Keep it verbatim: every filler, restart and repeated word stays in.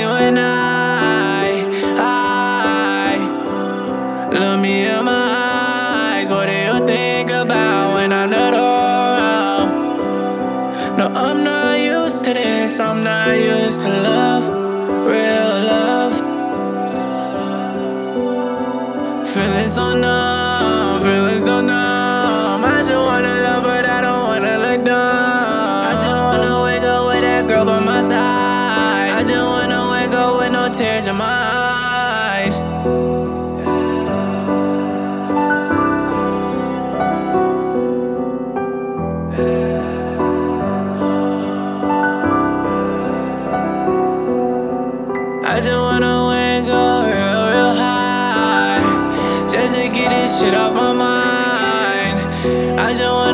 you and I, I look me in my eyes. What do you think about when I'm not around? No, I'm not used to this. I'm not used to love, real love. Feeling so numb, feeling so numb. I just wanna love, but I don't wanna look dumb. I just wanna wake up with that girl by my side. I just wanna wake up with no tears in my eyes. I just wanna wake up real, real high, just to get this shit off my mind. I just wanna